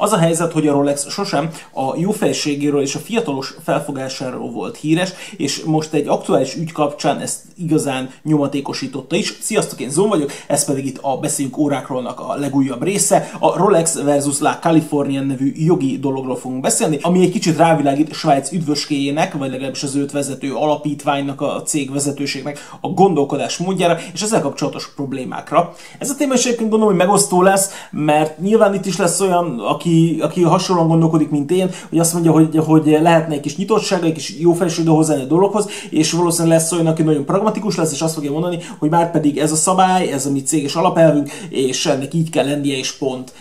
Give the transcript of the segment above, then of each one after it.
Az a helyzet, hogy a Rolex sosem a jó fejségéről és a fiatalos felfogásáról volt híres, és most egy aktuális ügy kapcsán ezt igazán nyomatékosította is. Sziasztok, én Zon vagyok, ez pedig itt a Beszéljünk órákról-nak a legújabb része. A Rolex versus La Californienne nevű jogi dologról fogunk beszélni, ami egy kicsit rávilágít Svájc üdvöskéjének, vagy legalábbis az őt vezető alapítványnak, a cég vezetőségnek a gondolkodás módjára, és ezzel kapcsolatos problémákra. Ez a téma is egyébként gondolom, hogy megosztó lesz, mert nyilván itt is lesz olyan, aki hasonlóan gondolkodik, mint én, hogy azt mondja, hogy lehetne egy kis nyitottság, egy kis jó felségre hozzáállni a dologhoz, és valószínűleg lesz olyan, aki nagyon pragmatikus lesz, és azt fogja mondani, hogy már pedig ez a szabály, ez a mi céges alapelvünk, és ennek így kell lennie, és pont.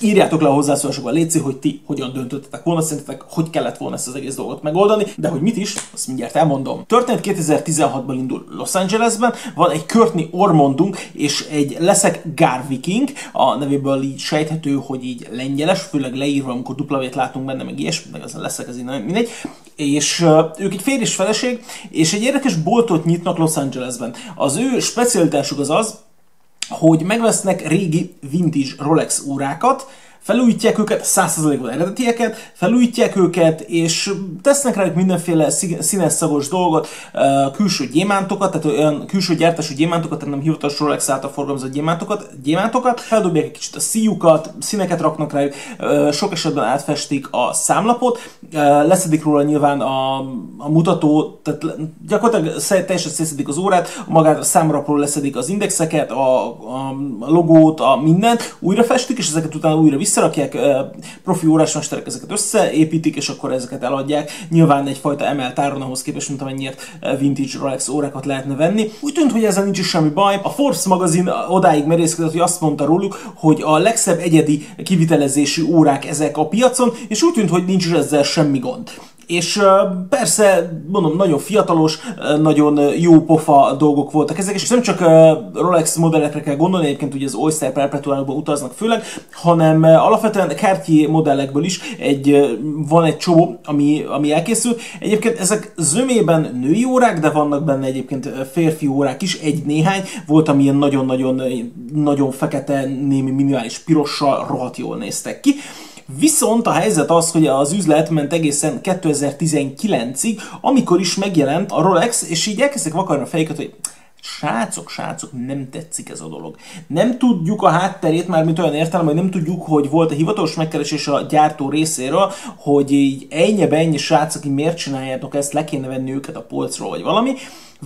Írjátok le a hozzászólásokban, légy szíves, hogy ti hogyan döntöttetek volna, szerintetek hogy kellett volna ezt az egész dolgot megoldani, de hogy mit is, azt mindjárt elmondom. Történet 2016-ban indul Los Angelesben, van egy Courtney Ormondunk és egy Leszek Garviking, a nevéből így sejthető, hogy így lengyeles, főleg leírva, amikor duplavét látunk benne, meg ilyesmi, meg az Leszek, ez így nem mindegy. És ők egy férj és feleség, és egy érdekes boltot nyitnak Los Angelesben. Az ő specialitásuk az, hogy megvesznek régi vintage Rolex órákat, felújítják őket, 100%-ban eredetieket, felújítják őket, és tesznek rájuk mindenféle színes-szagos dolgot, külső gyémántokat, tehát olyan külső gyártású gyémántokat, tehát nem hivatalos Rolex által forgalmazott gyémántokat, feldobják egy kicsit a szíjukat, színeket raknak rájuk, sok esetben átfestik a számlapot, leszedik róla nyilván a mutató, tehát gyakorlatilag teljesen szétszedik az órát, magát a számlapról leszedik az indexeket, a logót, a mindent, újra festik, és ezeket utána újra visszarakják, profi órásmesterek ezeket összeépítik, és akkor ezeket eladják. Nyilván egyfajta emelt áron ahhoz képest, mint amennyiért vintage Rolex órákat lehetne venni. Úgy tűnt, hogy ezzel nincs is semmi baj. A Forbes magazin odáig merészkedett, hogy azt mondta róluk, hogy a legszebb egyedi kivitelezésű órák ezek a piacon, és úgy tűnt, hogy nincs is ezzel semmi gond. És persze, mondom, nagyon fiatalos, nagyon jó pofa dolgok voltak ezek, és nem csak Rolex modellekre kell gondolni, egyébként ugye az Oyster Perpetualokba utaznak főleg, hanem alapvetően Cartier modellekből is van egy csomó, ami elkészült. Egyébként ezek zömében női órák, de vannak benne egyébként férfi órák is, egy-néhány. Volt, ami ilyen nagyon-nagyon fekete, némi minimális pirossal rohadt jól néztek ki. Viszont a helyzet az, hogy az üzlet ment egészen 2019-ig, amikor is megjelent a Rolex, és így elkezdtek vakarni a fejüket, hogy srácok, nem tetszik ez a dolog. Nem tudjuk a hátterét, mármint olyan értelem, hogy nem tudjuk, hogy volt-e hivatalos megkeresés a gyártó részéről, hogy így ennyi srácok, miért csináljátok ezt, le kéne venni őket a polcról, vagy valami.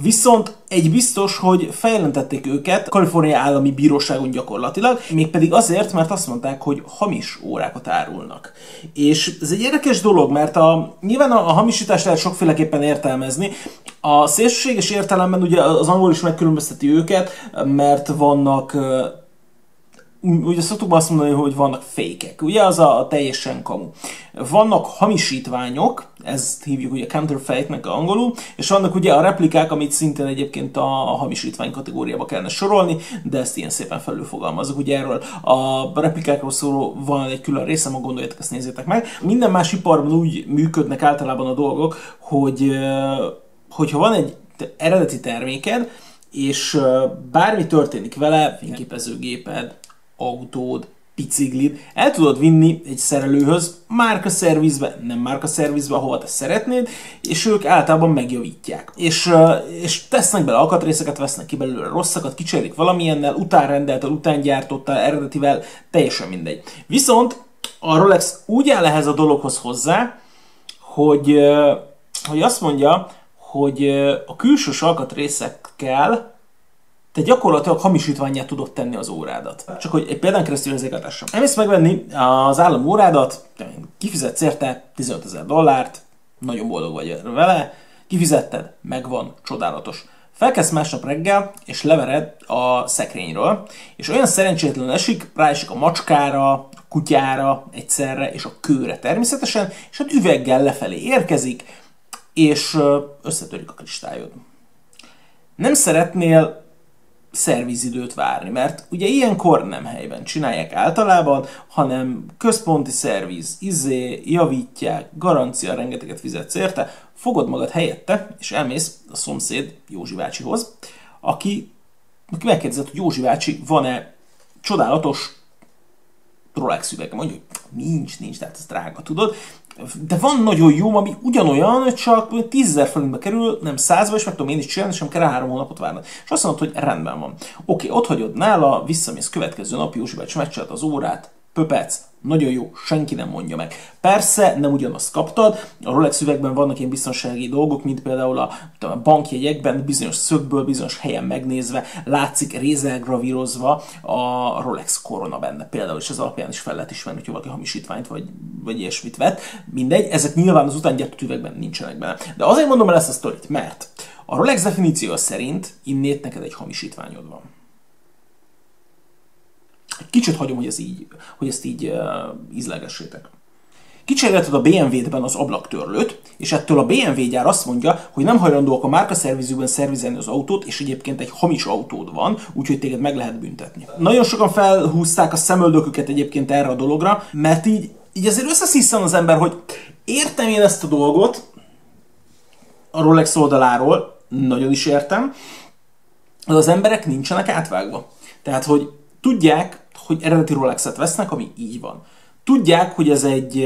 Viszont egy biztos, hogy feljelentették őket Kalifornia állami bíróságon gyakorlatilag, mégpedig azért, mert azt mondták, hogy hamis órákat árulnak. És ez egy érdekes dolog, mert nyilván a hamisítást lehet sokféleképpen értelmezni. A szélsőséges értelemben ugye az angol is megkülönbözteti őket, mert vannak... Ugye szoktuk azt mondani, hogy vannak fékek, ugye az a teljesen kamu. Vannak hamisítványok, ezt hívjuk ugye counterfeitnek angolul, és vannak ugye a replikák, amit szintén egyébként a hamisítvány kategóriába kellene sorolni, de ezt ilyen szépen felülfogalmazok. Ugye erről a replikákról szóló van egy külön része, ma gondoljátok, ezt nézzétek meg. Minden más iparban úgy működnek általában a dolgok, hogyha van egy eredeti terméked, és bármi történik vele, fényképezőgéped, autód, biciklid, el tudod vinni egy szerelőhöz, márkaszervizbe, nem márkaszervizbe, ahova te szeretnéd, és ők általában megjavítják. És tesznek bele alkatrészeket, vesznek ki belőle rosszakat, kicserélik valamilyennel, utánrendeltel, utángyártottal, eredetivel, teljesen mindegy. Viszont a Rolex úgy áll ehhez a dologhoz hozzá, hogy azt mondja, hogy a külsős alkatrészekkel te gyakorlatilag hamisítvánnyát tudod tenni az órádat. Csak hogy egy példán keresztül érzékeltessem. Elmész megvenni az állam órádat, kifizetsz érte $15 000, nagyon boldog vagy vele, kifizetted, megvan, csodálatos. Felkelsz másnap reggel, és levered a szekrényről, és olyan szerencsétlen esik, ráesik a macskára, a kutyára egyszerre, és a kőre természetesen, és hát üveggel lefelé érkezik, és összetörik a kristályod. Nem szeretnél szervizidőt várni, mert ugye ilyenkor nem helyben csinálják általában, hanem központi szerviz, javítják, garancia, rengeteget fizetsz érte, fogod magad helyette, és elmész a szomszéd Józsi bácsihoz, aki megkérdezett, hogy Józsi bácsi, van-e csodálatos Rolex üveg. Mondjuk, nincs, tehát ez drága, tudod. De van nagyon jó, ami ugyanolyan, csak 10 000 forintba kerül, nem 100-ba, és meg tudom én is csinálni, sem kell 3 hónapot várni. És azt mondod, hogy rendben van. Oké, ott hagyod nála, visszamész következő nap, Józsi bácsi megcsinált az órát, pöpec, nagyon jó, senki nem mondja meg. Persze, nem ugyanazt kaptad, a Rolex üvegben vannak ilyen biztonsági dolgok, mint például a bankjegyekben, bizonyos szögből, bizonyos helyen megnézve, látszik rézzel gravírozva a Rolex korona benne például, és ez alapján is fel lehet ismerni, hogy valaki hamisítványt vagy ilyesmit vett, mindegy, ezek nyilván az utángyártott üvegben nincsenek benne. De azért mondom el ezt a sztorit, mert a Rolex definíció szerint innét neked egy hamisítványod van. Kicsit hagyom, hogy ezt így ízlegessétek. Kicserélted a BMW-ben az ablaktörlőt, és ettől a BMW gyár azt mondja, hogy nem hajlandóak a márkaszervizükben szervizelni az autót, és egyébként egy hamis autód van, úgyhogy téged meg lehet büntetni. Nagyon sokan felhúzták a szemöldöküket egyébként erre a dologra, mert így azért összeszisszen az ember, hogy értem én ezt a dolgot a Rolex oldaláról, nagyon is értem, de az emberek nincsenek átvágva. Tehát, hogy tudják, hogy eredeti Rolexet vesznek, ami így van. Tudják, hogy ez egy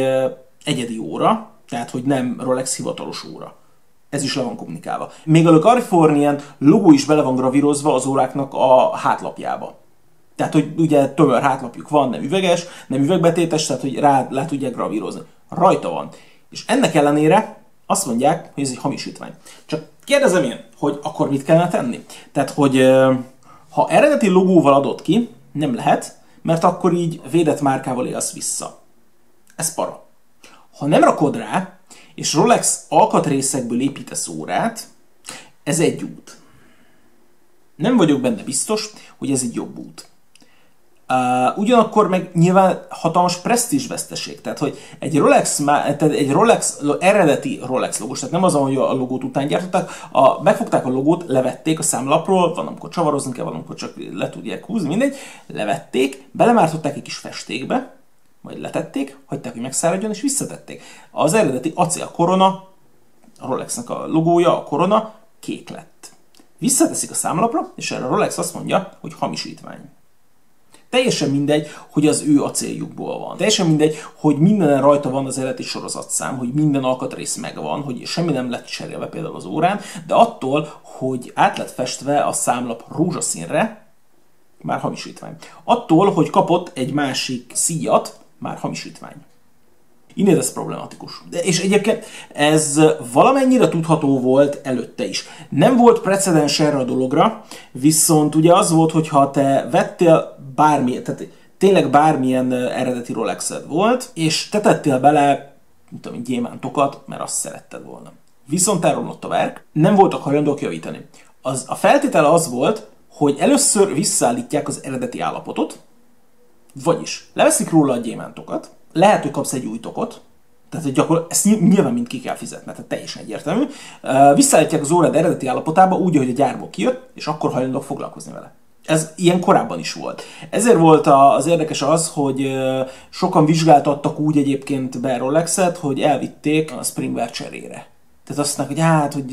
egyedi óra, tehát hogy nem Rolex hivatalos óra. Ez is le van kommunikálva. Még a La Californienne logó is bele van gravírozva az óráknak a hátlapjába. Tehát, hogy ugye tömör hátlapjuk van, nem üveges, nem üvegbetétes, tehát hogy rá tudják gravírozni. Rajta van. És ennek ellenére azt mondják, hogy ez egy hamisítvány. Csak kérdezem én, hogy akkor mit kellene tenni? Tehát, hogy ha eredeti logóval adod ki, nem lehet, mert akkor így védett márkával élsz vissza. Ez para. Ha nem rakod rá, és Rolex alkatrészekből építesz órát, ez egy út. Nem vagyok benne biztos, hogy ez egy jobb út. Ugyanakkor meg nyilván hatalmas presztízsveszteség. Tehát, hogy egy Rolex eredeti Rolex logós, tehát nem az, hogy a logót után gyártották, megfogták a logót, levették a számlapról, van amikor csavarozni kell, van amikor csak le tudják húzni, mindegy, levették, belemártották egy kis festékbe, majd letették, hagyták, hogy megszáradjon, és visszatették. Az eredeti acélkorona, a Rolexnek a logója, a korona kék lett. Visszateszik a számlapra, és erre a Rolex azt mondja, hogy hamisítvány. Teljesen mindegy, hogy az ő acéljukból van. Teljesen mindegy, hogy minden rajta van az eredeti sorozatszám, hogy minden alkatrész megvan, hogy semmi nem lett cserélve például az órán, de attól, hogy át lett festve a számlap rózsaszínre, már hamisítvány. Attól, hogy kapott egy másik szíjat, már hamisítvány. Innen ez problematikus. És egyébként ez valamennyire tudható volt előtte is. Nem volt precedens erre a dologra, viszont ugye az volt, hogyha te vettél bármilyen, tehát tényleg bármilyen eredeti Rolexed volt, és te tettél bele, nem tudom, gyémántokat, mert azt szeretted volna. Viszont elromlott a verk, nem voltak hajlandók javítani. A feltétel az volt, hogy először visszaállítják az eredeti állapotot, vagyis leveszik róla a gyémántokat, lehet, hogy kapsz egy új tokot, tehát hogy gyakorlatilag ezt nyilván mind ki kell fizetni, tehát teljesen egyértelmű. Visszaállítják az órád eredeti állapotába úgy, ahogy a gyárból kijött, és akkor hajlandók foglalkozni vele. Ez ilyen korábban is volt. Ezért volt az érdekes az, hogy sokan vizsgáltattak úgy egyébként be Rolexet, hogy elvitték a Springwell cserére. Tehát azt mondták, hogy hát, hogy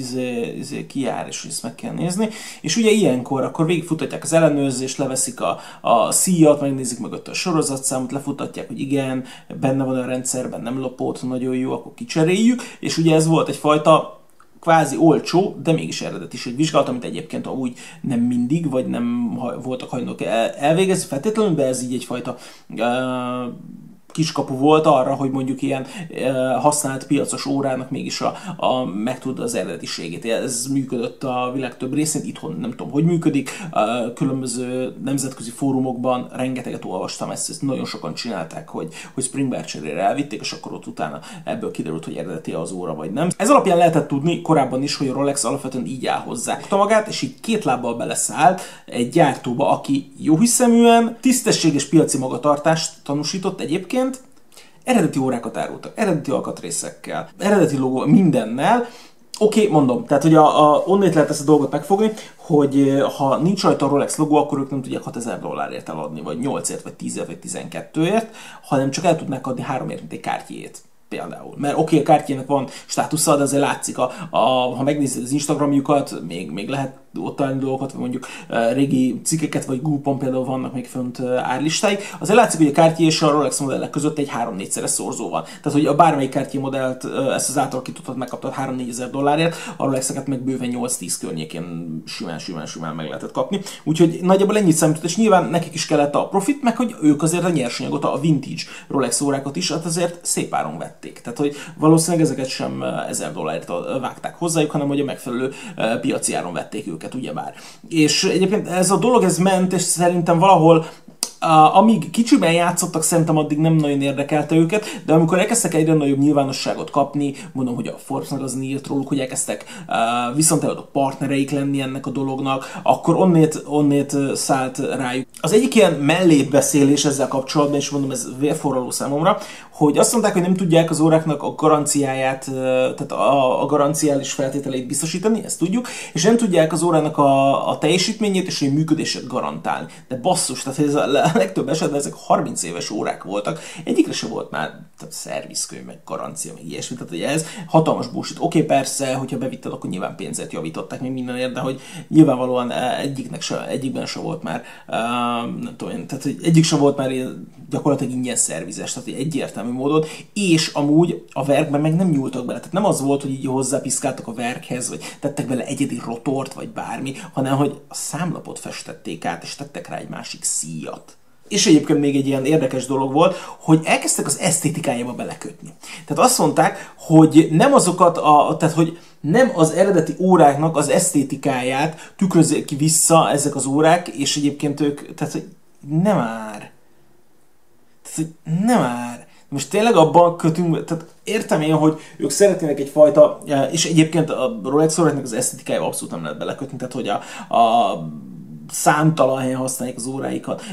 ez kijár, és ezt meg kell nézni. És ugye ilyenkor akkor végigfutatják az ellenőrzést, leveszik a szíjat, megnézik mögött a sorozatszámot, lefutatják, hogy igen, benne van a rendszerben, nem lopott, nagyon jó, akkor kicseréljük. És ugye ez volt egyfajta kvázi olcsó, de mégis eredetiség vizsgálat, amit egyébként úgy nem mindig, vagy nem voltak hajlandók elvégezni feltétlenül, de ez így egyfajta kiskapu volt arra, hogy mondjuk ilyen használt piacos órának mégis megtud az eredetiségét. Ez működött a világ több részén, itthon nem tudom, hogy működik. Különböző nemzetközi fórumokban rengeteget olvastam ezt nagyon sokan csinálták, hogy Springwell cserére elvitték, és akkor ott utána ebből kiderült, hogy eredeti az óra vagy nem. Ez alapján lehetett tudni korábban is, hogy a Rolex alapvetően így áll hozzá magát, és így két lábbal beleszállt egy gyártóba, aki jóhiszeműen tisztességes piaci magatartást tanúsított egyébként, eredeti órákat árultak, eredeti alkatrészekkel, eredeti logó, mindennel. Oké, mondom, tehát hogy onnét lehet ezt a dolgot megfogni, hogy ha nincs rajta a Rolex logó, akkor ők nem tudják $6000-ért eladni, vagy 8-ért, vagy 10-ért, vagy 12-ért, hanem csak el tudnák adni 3-ért, mint egy Cartier-t például. Mert oké, a Cartiernek van státusza, de azért látszik, ha megnézed az Instagramjukat, még lehet ottani dolgokat, vagy mondjuk régi cikkeket, vagy Groupon például vannak még fönt árlistáig. Azért látszik, hogy a Cartier és a Rolex modellek között egy 3-4-szeres szorzó van. Tehát, hogy a bármelyik Cartier modellt ezt az átalakítottat megkaptad 3-4 ezer dollárért, a Rolexeket meg bőven 8-10 környékén simán meg lehetett kapni. Úgyhogy nagyjából ennyit számított, és nyilván nekik is kellett a profit, meg hogy ők azért a nyersanyagot, a vintage Rolex órákat is, hát azért szép áron vették. Tehát, hogy valószínűleg ezeket sem 1000 dollárért vágták hozzájuk, hanem hogy a megfelelő piaci áron vették őket, ugyebár. És egyébként ez a dolog, ez ment, és szerintem valahol amíg kicsiben játszottak, szerintem addig nem nagyon érdekelte őket, de amikor elkezdtek egyre nagyobb nyilvánosságot kapni, mondom, hogy a Forbes-nak az írt róluk, hogy elkezdtek viszont eladó partnereik lenni ennek a dolognak, akkor onnét szállt rájuk. Az egyik ilyen mellébeszélés ezzel kapcsolatban, és mondom, ez vérforraló számomra, hogy azt mondták, hogy nem tudják az óráknak a garanciáját, tehát a garanciális feltételeit biztosítani, ezt tudjuk, és nem tudják az órának a teljesítményét és a működését garantálni. De basszus, tehát ez a legtöbb esetben ezek 30 éves órák voltak, egyikre se volt már szervizkönyv, meg garancia, meg ilyesmi, tehát ugye ez hatalmas bullshit. Oké, persze, hogyha bevitted, akkor nyilván pénzért javították még mindenért, de hogy nyilvánvalóan egyikben se volt már, nem tudom én, tehát hogy egyik se volt már gyakorlatilag ingyen szervizes, tehát egyértelmű módon, és amúgy a verkben meg nem nyúltak bele, tehát nem az volt, hogy így hozzápiszkáltak a verkhez, vagy tettek bele egyedi rotort, vagy bármi, hanem hogy a számlapot festették át, és tettek rá egy másik szíjat. És egyébként még egy ilyen érdekes dolog volt, hogy elkezdtek az esztétikájába belekötni. Tehát azt mondták, hogy nem azokat tehát hogy nem az eredeti óráknak az esztétikáját tükrözik ki vissza ezek az órák, és egyébként ők, tehát hogy nem már. Tehát hogy nem már. Most tényleg abban kötünk, tehát értem én, hogy ők szeretnének egyfajta, és egyébként a Rolex óráknak az esztetikájába abszolút nem lehet belekötni, tehát hogy a számtalan helyen használják az óráikat,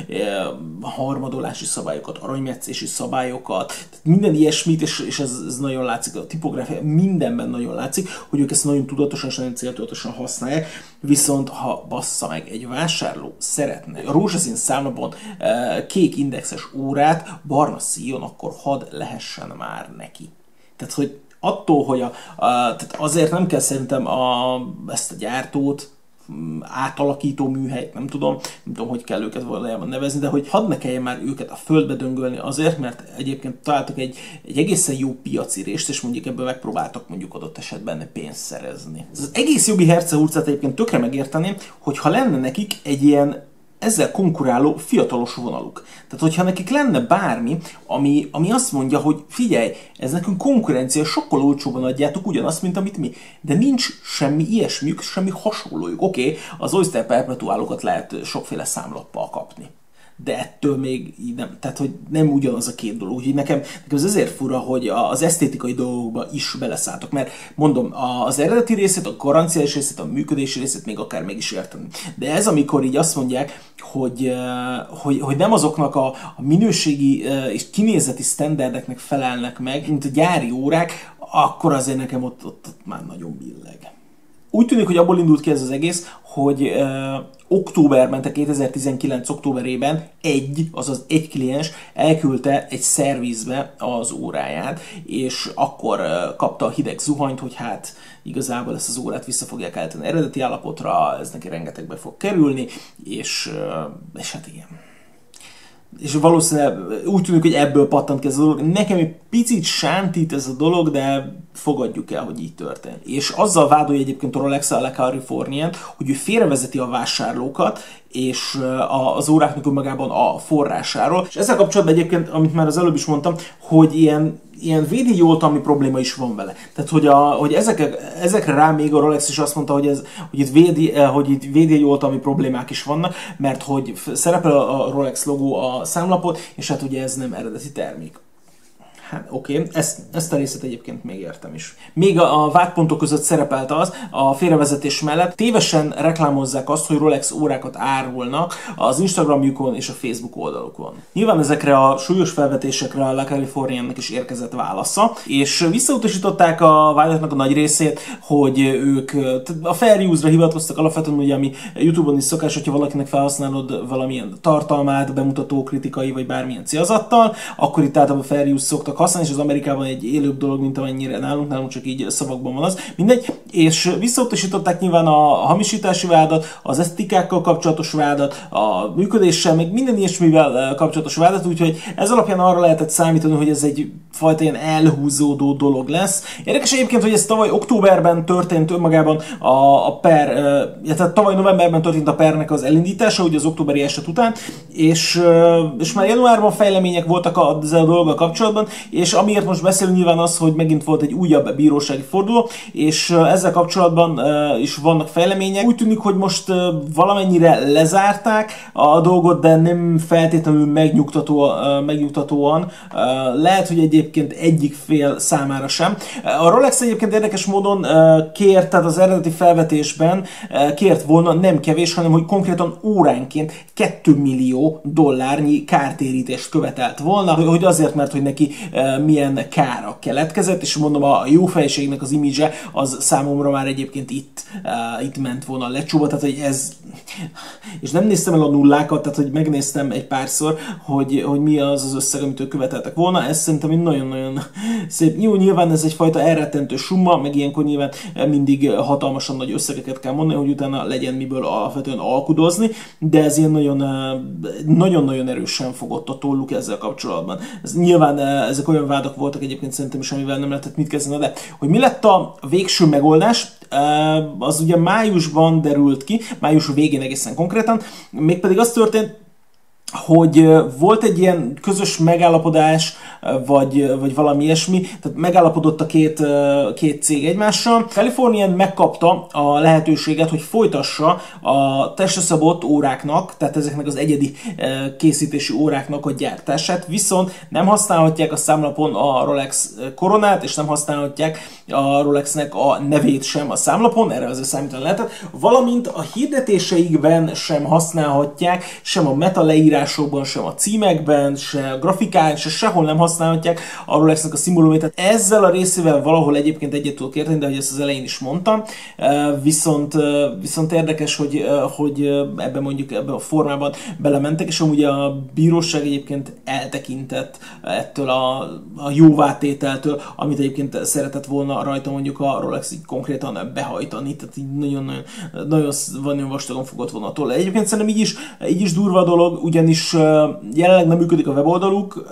harmadolási szabályokat, aranymetszési szabályokat, tehát minden ilyesmit, és ez nagyon látszik, a tipográfia mindenben nagyon látszik, hogy ők ezt nagyon tudatosan és nagyon céltudatosan használják, viszont ha bassza meg egy vásárló szeretne a rózsaszín számlapon kék indexes órát barna szíjon, akkor hadd lehessen már neki. Tehát, hogy attól, hogy tehát azért nem kell szerintem ezt a gyártót, átalakító műhelyt, nem tudom, hogy kell őket valójában nevezni, de hogy hadd ne kelljen már őket a földbe döngölni azért, mert egyébként találtak egy egészen jó piacirést, és mondjuk ebből megpróbáltak mondjuk adott esetben pénzt szerezni. Ez az egész jogi hercehurcát egyébként tökre megérteném, hogyha lenne nekik egy ilyen ezzel konkuráló fiatalos vonaluk. Tehát, hogyha nekik lenne bármi, ami azt mondja, hogy figyelj, ez nekünk konkurencia, sokkal olcsóban adjátok ugyanazt, mint amit mi. De nincs semmi ilyesmük, semmi hasonlójuk. Oké, az Oyster Perpetualokat lehet sokféle számlappal kapni. De ettől még nem, tehát hogy nem ugyanaz a két dolog. Úgyhogy nekem ez azért fura, hogy az esztétikai dolgokba is beleszálltak, mert mondom, az eredeti részét, a garanciás részét, a működési részét még akár meg is érteni. De ez, amikor így azt mondják, hogy nem azoknak a minőségi és kinézeti sztenderdeknek felelnek meg, mint a gyári órák, akkor azért nekem ott már nagyon billeg. Úgy tűnik, hogy abból indult ki ez az egész, hogy októberben, tehát 2019. októberében egy kliens elküldte egy szervizbe az óráját, és akkor kapta a hideg zuhanyt, hogy hát igazából ezt az órát vissza fogják állítani eredeti állapotra, ez neki rengetegbe fog kerülni, és hát igen. És valószínűleg úgy tűnik, hogy ebből pattant ki ez a dolog. Nekem egy picit sántít ez a dolog, de fogadjuk el, hogy így történt. És azzal vádolja egyébként a Rolex a La Californienne, hogy ő félrevezeti a vásárlókat, és az óráknak önmagában a forrásáról. És ezzel kapcsolatban egyébként, amit már az előbb is mondtam, hogy ilyen védjegyoltalmi probléma is van vele. Tehát, hogy ezekre rá még a Rolex is azt mondta, hogy itt védjegyoltalmi problémák is vannak, mert hogy szerepel a Rolex logó a számlapot, és hát ugye ez nem eredeti termék. Hát oké, ezt a részét egyébként még értem is. Még a vádpontok között szerepelt az, a félrevezetés mellett tévesen reklámozzák azt, hogy Rolex órákat árulnak az Instagramjukon és a Facebook oldalukon. Nyilván ezekre a súlyos felvetésekre a La Californienne-nek is érkezett válasza, és visszautasították a vádatnak a nagy részét, hogy ők a fair use-ra hivatkoztak alapvetően, ugye, ami YouTube-on is szokás, hogyha valakinek felhasználod valamilyen tartalmát, bemutató, kritikai vagy bármilyen célzattal, akkor itt általában fair use szoktak haszán, és az Amerikában egy élőbb dolog, mint amennyire nálunk csak így szavakban van az. Mindegy, és visszautasították nyilván a hamisítási vádat, az esztikákkal kapcsolatos vádat, a működéssel, meg minden ilyesmivel kapcsolatos vádat, úgyhogy ez alapján arra lehetett számítani, hogy ez egy fajta ilyen elhúzódó dolog lesz. Érdekes egyébként, hogy ez tavaly októberben történt önmagában a per, tehát tavaly novemberben történt a pernek az elindítása, ugye az októberi eset után, és már januárban fejlemények voltak ezzel a dologgal kapcsolatban, és amiért most beszélünk nyilván az, hogy megint volt egy újabb bírósági forduló, és ezzel kapcsolatban is vannak fejlemények. Úgy tűnik, hogy most valamennyire lezárták a dolgot, de nem feltétlenül megnyugtatóan. Lehet, hogy egyébként egyik fél számára sem. A Rolex egyébként érdekes módon kért, tehát az eredeti felvetésben kért volna nem kevés, hanem hogy konkrétan óránként 2 millió dollárnyi kártérítést követelt volna, hogy azért, mert hogy neki milyen kára keletkezett, és mondom, a jó fejségnek az imidzse az számomra már egyébként itt ment volna a lecsóba, tehát hogy ez, és nem néztem el a nullákat, tehát hogy megnéztem egy párszor, hogy mi az az összeg, amit ők követeltek volna, ez szerintem nagyon-nagyon szép. Jó, nyilván ez egyfajta elrettentő summa, meg ilyenkor nyilván mindig hatalmasan nagy összegeket kell mondani, hogy utána legyen miből alapvetően alkudozni, de ez ilyen nagyon-nagyon erősen fogott a tolluk ezzel kapcsolatban. Ez, nyilván ezek olyan vádak voltak egyébként szerintem is, amivel nem lehetett mit kezdeni, de hogy mi lett a végső megoldás, az ugye májusban derült ki, május végén egészen konkrétan, mégpedig az történt, hogy volt egy ilyen közös megállapodás, vagy valami ilyesmi, tehát megállapodott a két cég egymással. Californian megkapta a lehetőséget, hogy folytassa a testre szabott óráknak, tehát ezeknek az egyedi készítési óráknak a gyártását, viszont nem használhatják a számlapon a Rolex koronát, és nem használhatják a Rolexnek a nevét sem a számlapon, erre azért számítani lehetett, valamint a hirdetéseikben sem használhatják, sem a meta leírásokban, sem a címekben, se a grafikán, se sehol nem használhatják a Rolexnek a szimbólumát. Ezzel a részével valahol egyébként egyet tudok érteni, de hogy ezt az elején is mondtam, viszont érdekes, hogy ebben mondjuk ebben a formában belementek, és amúgy a bíróság egyébként eltekintett ettől a jóvátételtől, amit egyébként szeretett volna rajta mondjuk a Rolex így konkrétan behajtani, tehát így nagyon vastagon fogott volna attól. Egyébként szerintem így is durva a dolog, ugyanis jelenleg nem működik a weboldaluk,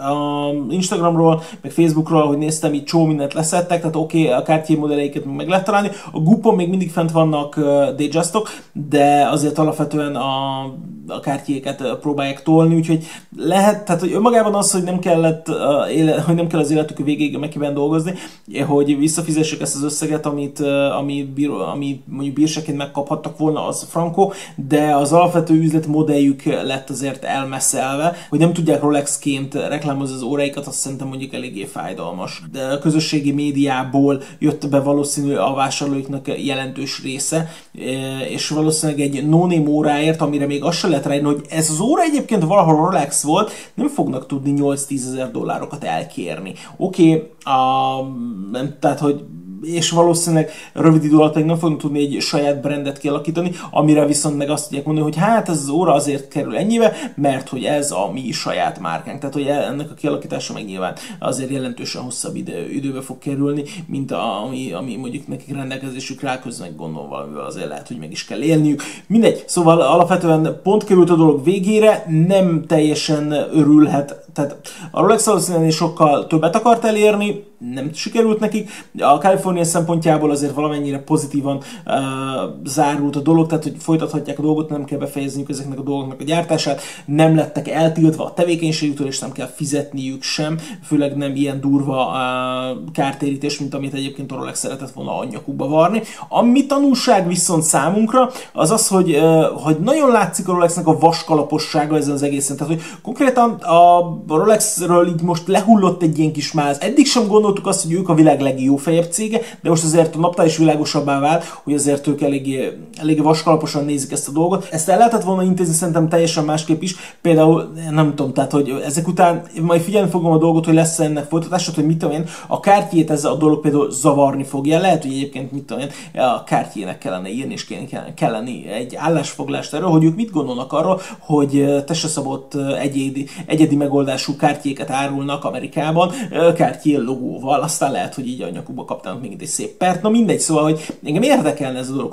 Instagramról, meg Facebookról, ahogy néztem, így csó mindent leszettek, tehát oké, a Cartier modelleiket meg lehet találni, a Groupon még mindig fent vannak dayjustok, de azért alapvetően a Cartier-eket próbálják tolni, úgyhogy lehet, tehát hogy önmagában az, hogy nem kell az életük végéig megkiben dolgozni, hogy visszafizessék ezt az összeget, amit mondjuk bírságként megkaphattak volna, az frankó, de az alapvető üzletmodelljük lett azért elmeszelve, hogy nem tudják Rolexként reklámozni az óráikat, azt szerintem mondjuk eléggé fájdalmas. De a közösségi médiából jött be valószínű a vásárlóiknak jelentős része, és valószínűleg egy no-name óráért, amire még azt se lehet rájönni, hogy ez az óra egyébként valahol Rolex volt, nem fognak tudni 8-10 000 dollárokat elkérni. Oké, tehát hogy és valószínűleg rövid idő alatt nem fogunk tudni egy saját brandet kialakítani, amire viszont meg azt tudják mondani, hogy hát ez az óra azért kerül ennyibe, mert hogy ez a mi saját márkánk. Tehát, hogy ennek a kialakítása meg nyilván azért jelentősen hosszabb időbe fog kerülni, mint ami mondjuk nekik rendelkezésükre áll, közben gondolom valamivel azért lehet, hogy meg is kell élniük. Mindegy, szóval alapvetően pont került a dolog végére, nem teljesen örülhet, tehát a Rolex valószínűleg sokkal többet akart elérni, nem sikerült nekik. A California szempontjából azért valamennyire pozitívan zárult a dolog, tehát hogy folytathatják a dolgot, nem kell befejezniük ezeknek a dolgoknak a gyártását, nem lettek eltiltva a tevékenységüktől, és nem kell fizetniük sem, főleg nem ilyen durva kártérítés, mint amit egyébként a Rolex szeretett volna a nyakukba varni. Ami tanulság viszont számunkra, az az, hogy nagyon látszik a Rolexnek a vaskalapossága ezen az egészen, tehát hogy konkrétan a Rolexről így most lehullott egy ilyen kis máz. Eddig sem gondoltuk azt, hogy ők a világ legjófejebb cége, de most azért a naptár is világosabbá vált, hogy azért ők eléggé vaskalaposan nézik ezt a dolgot. Ezt el lehetett volna intézni szerintem teljesen másképp is, például nem tudom, tehát hogy ezek után majd figyelni fogom a dolgot, hogy lesz ennek folytatása, hogy mit tudom én, a Cartier-t ezzel a dolog például zavarni fogja, lehet, hogy egyébként mit tudom én, a Cartier-nek kellene írni, és kellene egy állásfoglalást erről, hogy ők mit gondolnak arról, hogy testre szabott egyedi megoldás ráadású Cartier-ket árulnak Amerikában, Cartier logóval, aztán lehet, hogy így a nyakukba kaptának még egy szép pert. Na mindegy, szóval, hogy engem érdekelne ez a dolog,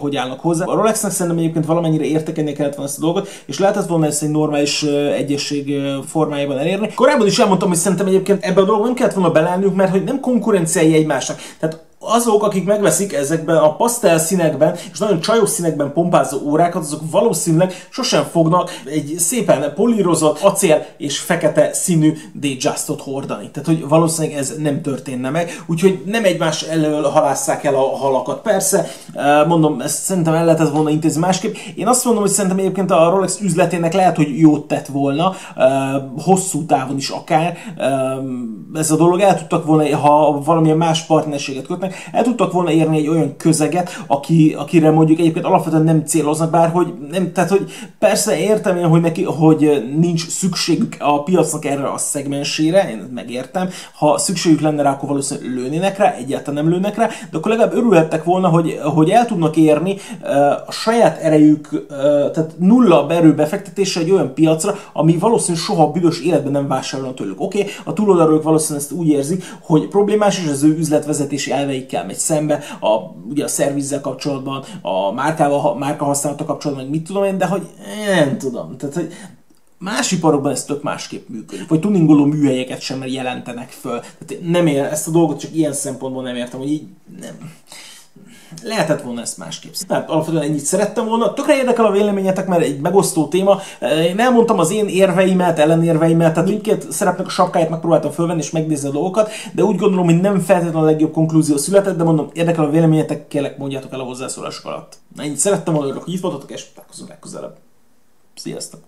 hogy állnak hozzá. A Rolexnek szerintem egyébként valamennyire értekelni kellett volna ezt a dolgot, és lehetett volna ezt egy normális egyesség formájában elérni. Korábban is elmondtam, hogy szerintem egyébként ebbe a dolog nem kellett volna beleállniuk, mert hogy nem konkurenciái egymásnak. Tehát azok, akik megveszik ezekben a pasztel színekben és nagyon csajos színekben pompázó órákat, azok valószínűleg sosem fognak egy szépen polírozott acél és fekete színű Datejust-ot hordani. Tehát, hogy valószínűleg ez nem történne meg, úgyhogy nem egymás elől halásszák el a halakat. Persze, mondom, ezt szerintem el lehetett volna intézni másképp. Én azt mondom, hogy szerintem egyébként a Rolex üzletének lehet, hogy jót tett volna, hosszú távon is akár. Ez a dolog, el tudtak volna, ha valamilyen más partnerséget kötnek, el tudtak volna érni egy olyan közeget, akire mondjuk egyébként alapvetően nem céloznak, bár hogy nem, tehát hogy persze értem én, hogy neki, hogy nincs szükségük a piacnak erre a szegmensére, én megértem, ha szükségük lenne rá, akkor valószínűleg lőnének rá, egyáltalán nem lőnek rá, de akkor legalább örülhettek volna, hogy el tudnak érni a saját erejük, tehát nulla erő befektetése egy olyan piacra, ami valószínűleg soha büdös életben nem vásárolna tőlük. Oké, a túloldalról valószínűleg ezt úgy érzik, hogy problémás, és az ő üzletvezetési elveikkel megy szembe, ugye a szervizzel kapcsolatban, a márkahasználata kapcsolatban, meg mit tudom én, de hogy nem tudom. Tehát, hogy más iparokban ez tök másképp működik, vagy tuningoló műhelyeket sem jelentenek föl. Tehát nem ezt a dolgot csak ilyen szempontból nem értem, hogy így nem. Lehetett volna ezt másképp. Tehát alapvetően ennyit szerettem volna. Tökre érdekel a véleményetek, mert egy megosztó téma. Én elmondtam az én érveimet, ellenérveimet, tehát mindkét szerepnek a sapkáját megpróbáltam fölvenni és megnézni a dolgokat, de úgy gondolom, hogy nem feltétlenül a legjobb konklúzió született, de mondom, érdekel a véleményetek, kérlek mondjátok el a hozzászólások alatt. Ennyit szerettem volna, örülök, hogy itt voltatok, és találkozunk legközelebb. Sziasztok!